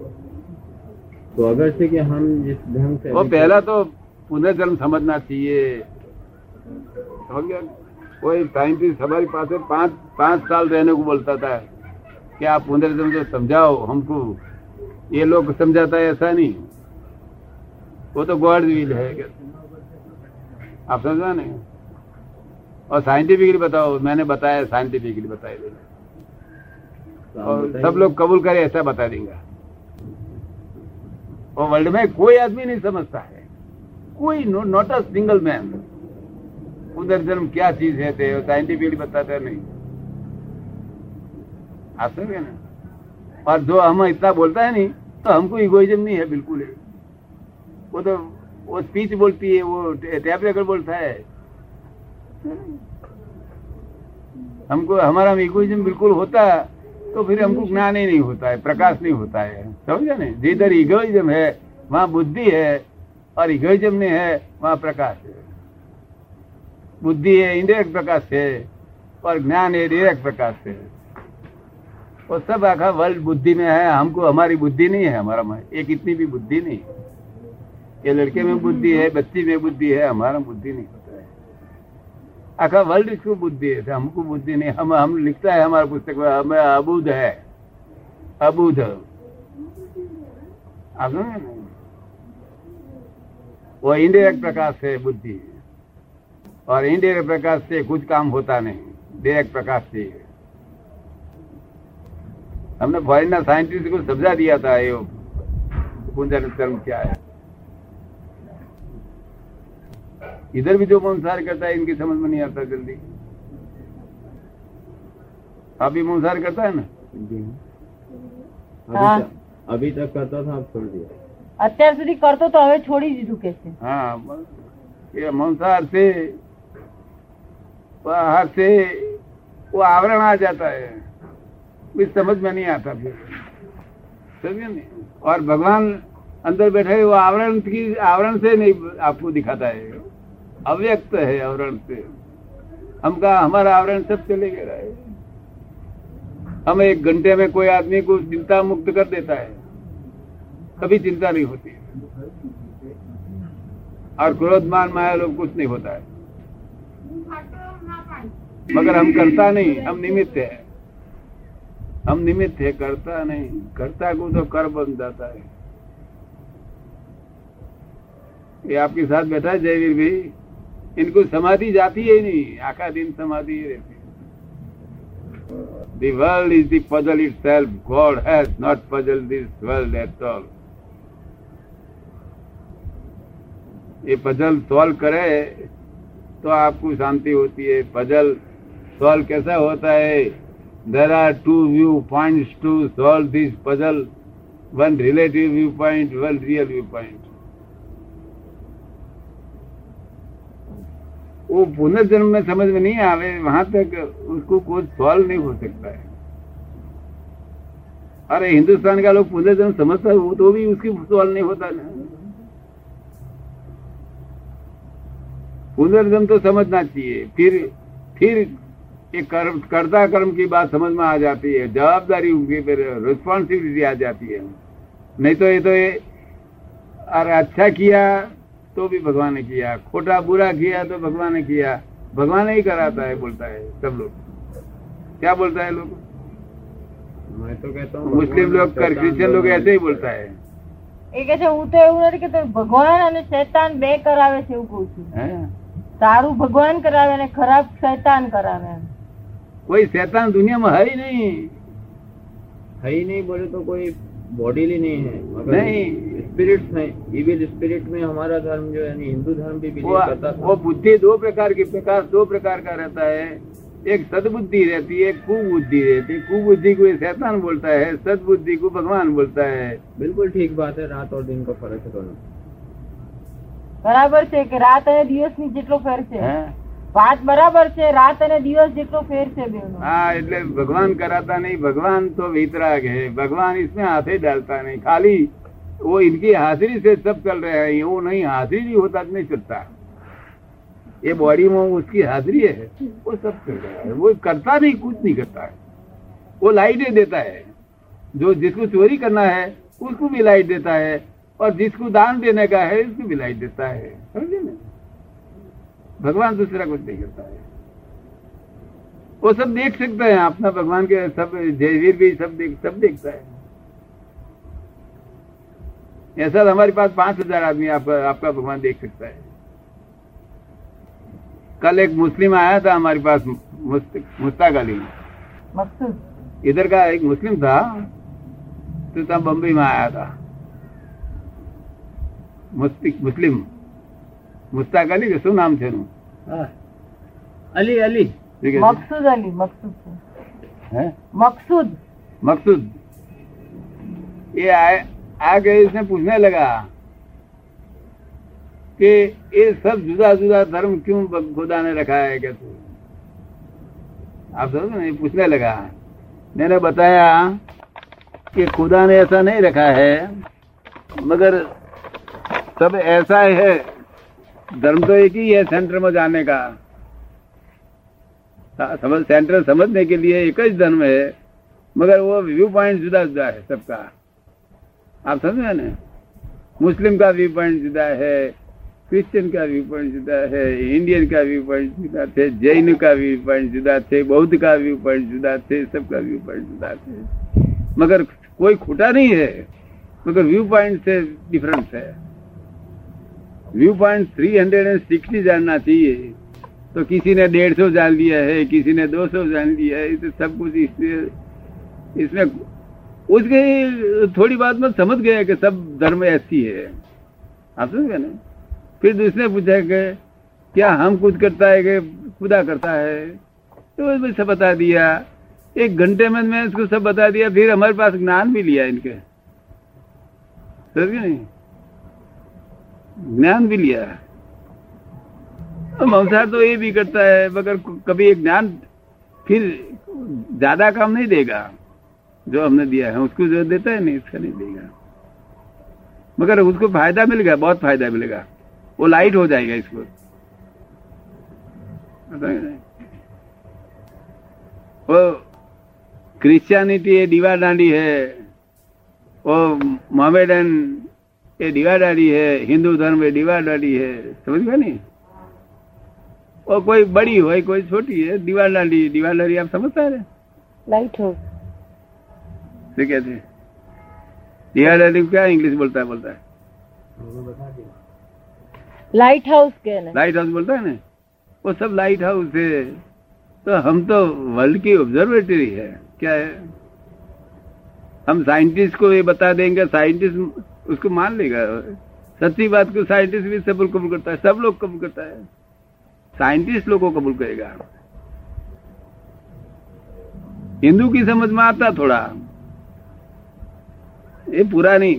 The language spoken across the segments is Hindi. तो अगर से कि हम जिस ढंग से वो पहला तो पुनर्जन्म समझना चाहिए, समझ गया। कोई साइंटिस्ट हमारे पास पाँच साल रहने को बोलता था कि आप पुनर्जन्म जो समझाओ हमको, ये लोग समझाता है ऐसा नहीं, वो तो गॉड विल है, आप समझा नहीं। और साइंटिफिकली बताओ, मैंने बताया साइंटिफिकली बताया और सब लोग कबूल करें ऐसा बता देंगे। और वर्ल्ड में कोई आदमी नहीं समझता है, कोई, नॉट अ सिंगल मैन, पुनर्जन्म क्या चीज है थे साइंटिफिकली बताते नहीं, आप समझे ना। और जो हम इतना बोलता है नहीं तो हमको इगोइज्म नहीं है बिल्कुल है। वो तो वो स्पीच बोलती है, वो टैप रिकॉर्ड बोलता है, हमको हमारा इगोइज्म बिल्कुल होता है तो फिर हमको ज्ञान ही नहीं होता है, प्रकाश नहीं होता है, समझे ना। जिधर इगोइज्म है वहाँ बुद्धि है और इगोइज्म नहीं है वहाँ प्रकाश है। बुद्धि है इनडायरेक्ट प्रकाश है और ज्ञान है डायरेक्ट प्रकाश है। और सब आखा वर्ल्ड बुद्धि में है, हमको हमारी बुद्धि नहीं है, हमारा एक इतनी भी बुद्धि नहीं है। ये लड़के में बुद्धि है, बच्ची में बुद्धि है, हमारा बुद्धि नहीं होता है। आखा वर्ल्ड इसको बुद्धि है, हमको बुद्धि नहीं। हम लिखता है हमारे पुस्तक में हमें अबूध है, अबूध, आप समझे ना। वो इनडायरेक्ट प्रकाश है बुद्धि, और इनडायरेक्ट प्रकाश से कुछ काम होता नहीं, डायरेक्ट प्रकाश से। हमने फॉरेनर साइंटिस्ट को समझा दिया था ये पुनर्जन्म क्या है। इधर भी जो मंसार करता है इनकी समझ में नहीं आता जल्दी। आप भी मंसार करता है ना? अभी तक करता था, आप छोड़ दिया। અત્યાર સુધી કરતો તો હવે છોડી દીધું કે છે। हाँ, ये मंसार से बाहर से वो आवरण आ जाता है, कुछ समझ में नहीं आता फिर, समझे नहीं। और भगवान अंदर बैठे वो आवरण की, आवरण से नहीं आपको दिखाता है, अव्यक्त है आवरण से। हम कहा हमारा आवरण सब चले गया है। हम एक घंटे में कोई आदमी को चिंता मुक्त कर देता है, कभी चिंता नहीं होती। और क्रोध मान माया लोग कुछ नहीं होता है, मगर हम करता नहीं, हम निमित्त है, हम निमित्त है, करता नहीं। करता को तो कर बन जाता है। ये आपके साथ बैठा है जयवीर भी, इनको समाधि जाती ही नहीं, आखा दिन समाधि ही रहती है। The world is the puzzle itself. God has not puzzled this world at all. ये पजल सॉल्व करे तो आपको शांति होती है। पजल सॉल्व कैसा होता है? There are two viewpoints to solve this puzzle. One relative viewpoint, one real viewpoint. वो पुनर्जन्म में समझ में नहीं आवे वहां तक उसको कोई सॉल्व नहीं हो सकता है। अरे हिंदुस्तान का लोग पुनर्जन्म समझता है वो तो भी उसकी सॉल्व नहीं होता ना। पुनर्जन्म तो समझना चाहिए, फिर ये कर्ता कर्म की बात समझ में आ जाती है, जवाबदारी उनकी रिस्पॉन्सिबिलिटी आ जाती है। नहीं तो ये तो अरे अच्छा किया तो भी भगवान ने किया, खोटा बुरा किया तो भगवान ने किया, भगवान ही कराता है बोलता है। सब लोग क्या बोलता है लोग, मैं तो कहता हूँ मुस्लिम लोग, क्रिश्चियन लोग ऐसे ही बोलता है। हूँ तो एवं नहीं कहते, भगवान और शैतान बे करावे छे, एवं कहूं छूं। सारू भगवान करावे ने खराब शैतान करावे। कोई शैतान दुनिया में है ही नहीं, है ही नहीं बोले तो कोई बॉडीली नहीं है, नहीं स्पिरिट्स है। इविल स्पिरिट में हमारा धर्म जो है हिंदू धर्म भी बिलीव करता था। वो बुद्धि दो प्रकार की, प्रकाश दो प्रकार का रहता है, एक सदबुद्धि रहती है, एक कुबुद्धि रहती है। कुबुद्धि को शैतान बोलता है, सदबुद्धि को भगवान बोलता है। बिल्कुल ठीक बात है, रात और दिन का फर्क है दोनों बराबर है। रात और दिवस में जितना फर्क है बात बराबर है, रात और दिवस जितना फर्क है दोनों। हाँ, એટલે भगवान कराता नहीं, भगवान तो वितराग है, भगवान इसमें हाथ ही डालता नहीं, खाली वो इनकी हाजिरी से सब चल रहे हैं। वो नहीं हाजिरी होता तो नहीं चलता, ये बॉडी में उसकी हाजिरी है, वो सब कर रहा है, वो करता नहीं, कुछ नहीं करता है, वो लाइट देता है। जो जिसको चोरी करना है उसको भी लाइट देता है, और जिसको दान देने का है उसको भी लाइट देता है। समझे ना, भगवान दूसरा कुछ नहीं करता है, वो सब देख सकता है अपना भगवान के। सब जयवीर भी सब देखता है। ऐसा हमारे पास 5000 आदमी आपका भगवान देख सकता है। कल एक मुस्लिम आया था हमारे पास, मुश्ताक अली, इधर का एक मुस्लिम था, तो तब बम्बई में आया था। मुस्लिम मुश्ताक अली के શું નામ છે એનું? અલી મકસૂદ અલી મકસૂદ ये आके इसने पूछने लगा कि ये सब जुदा जुदा धर्म क्यों खुदा ने रखा है। कहते आप समझो ना, पूछने लगा। मैंने बताया कि खुदा ने ऐसा नहीं रखा है, मगर सब ऐसा है, धर्म तो एक ही है। सेंटर में जाने का सेंटर समझने के लिए एक ही धर्म है, मगर वो व्यू पॉइंट जुदा जुदा है सबका। आप समझे ना, मुस्लिम का व्यू पॉइंट जुदा है, क्रिश्चियन का व्यू पॉइंट जुदा है, इंडियन का व्यू पॉइंट जुदा थे, जैन का व्यू पॉइंट जुदा थे, बौद्ध का व्यू पॉइंट जुदा थे, सबका व्यू पॉइंट जुदा थे, मगर कोई खुटा नहीं है, मगर व्यू पॉइंट से डिफरेंस है। व्यू पॉइंट 360 जानना चाहिए, तो किसी ने 150 जान लिया है, किसी ने 200 जान लिया है। तो सब कुछ इसमें उसके थोड़ी बात में समझ गया कि सब धर्म ऐसी है। आप समझ गए ना। फिर दूसरे पूछा कि क्या हम कुछ करता है कि खुदा करता है, तो उसमें सब बता दिया। 1 घंटे में मैं इसको सब बता दिया। फिर हमारे पास ज्ञान भी लिया इनके, समझ गए नहीं, ज्ञान भी लिया। मंसाहार तो ये भी करता है, मगर कभी एक ज्ञान फिर ज्यादा काम नहीं देगा। जो हमने दिया है उसको जो देता है नहीं, इसका नहीं देगा, मगर उसको फायदा मिलेगा, बहुत फायदा मिलेगा। वो लाइट हो जाएगा इसको, वो क्रिश्चियनिटी ये दीवार डांडी है, वो मोहम्मदन ये डिवाडारी है, हिंदू धर्म में डिवाडारी है। समझ गए नहीं, और कोई बड़ी हो कोई छोटी है, डिवाडारी आप समझ पा रहे, लाइट हो तो कहते हैं। डिवाडारी क्या इंग्लिश बोलता है लाइट हाउस कहना, लाइट हाउस बोलता है ना, वो सब लाइट हाउस है। तो हम तो वर्ल्ड की ऑब्जर्वेटरी है, क्या है, हम साइंटिस्ट को ये बता देंगे, साइंटिस्ट उसको मान लेगा। सच्ची बात को साइंटिस्ट भी सब लोग कबूल करता है, सब लोग कबूल करता है, साइंटिस्ट लोगों को कबूल करेगा। हिंदू की समझ में आता थोड़ा, ये पूरा नहीं।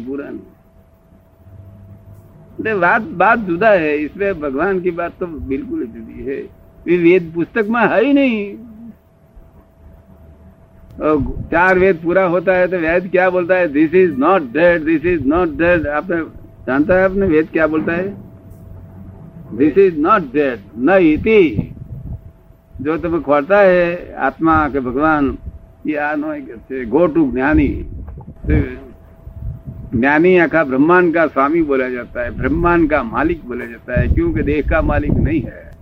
बात जुदा है, इसमें भगवान की बात तो बिल्कुल ही जुदी है। ये वेद पुस्तक में है ही नहीं। और 4 वेद पूरा होता है तो वेद क्या बोलता है, this is not dead, this is not dead. आपने जानता है आपने वेद क्या बोलता है, दिस इज नॉट डेड न इति। जो तुम्हें खोलता है आत्मा के भगवान, ये आनो गो टू ज्ञानी। ज्ञानी आखा ब्रह्मांड का स्वामी बोला जाता है, ब्रह्मांड का मालिक बोला जाता है, क्योंकि देह का मालिक नहीं है।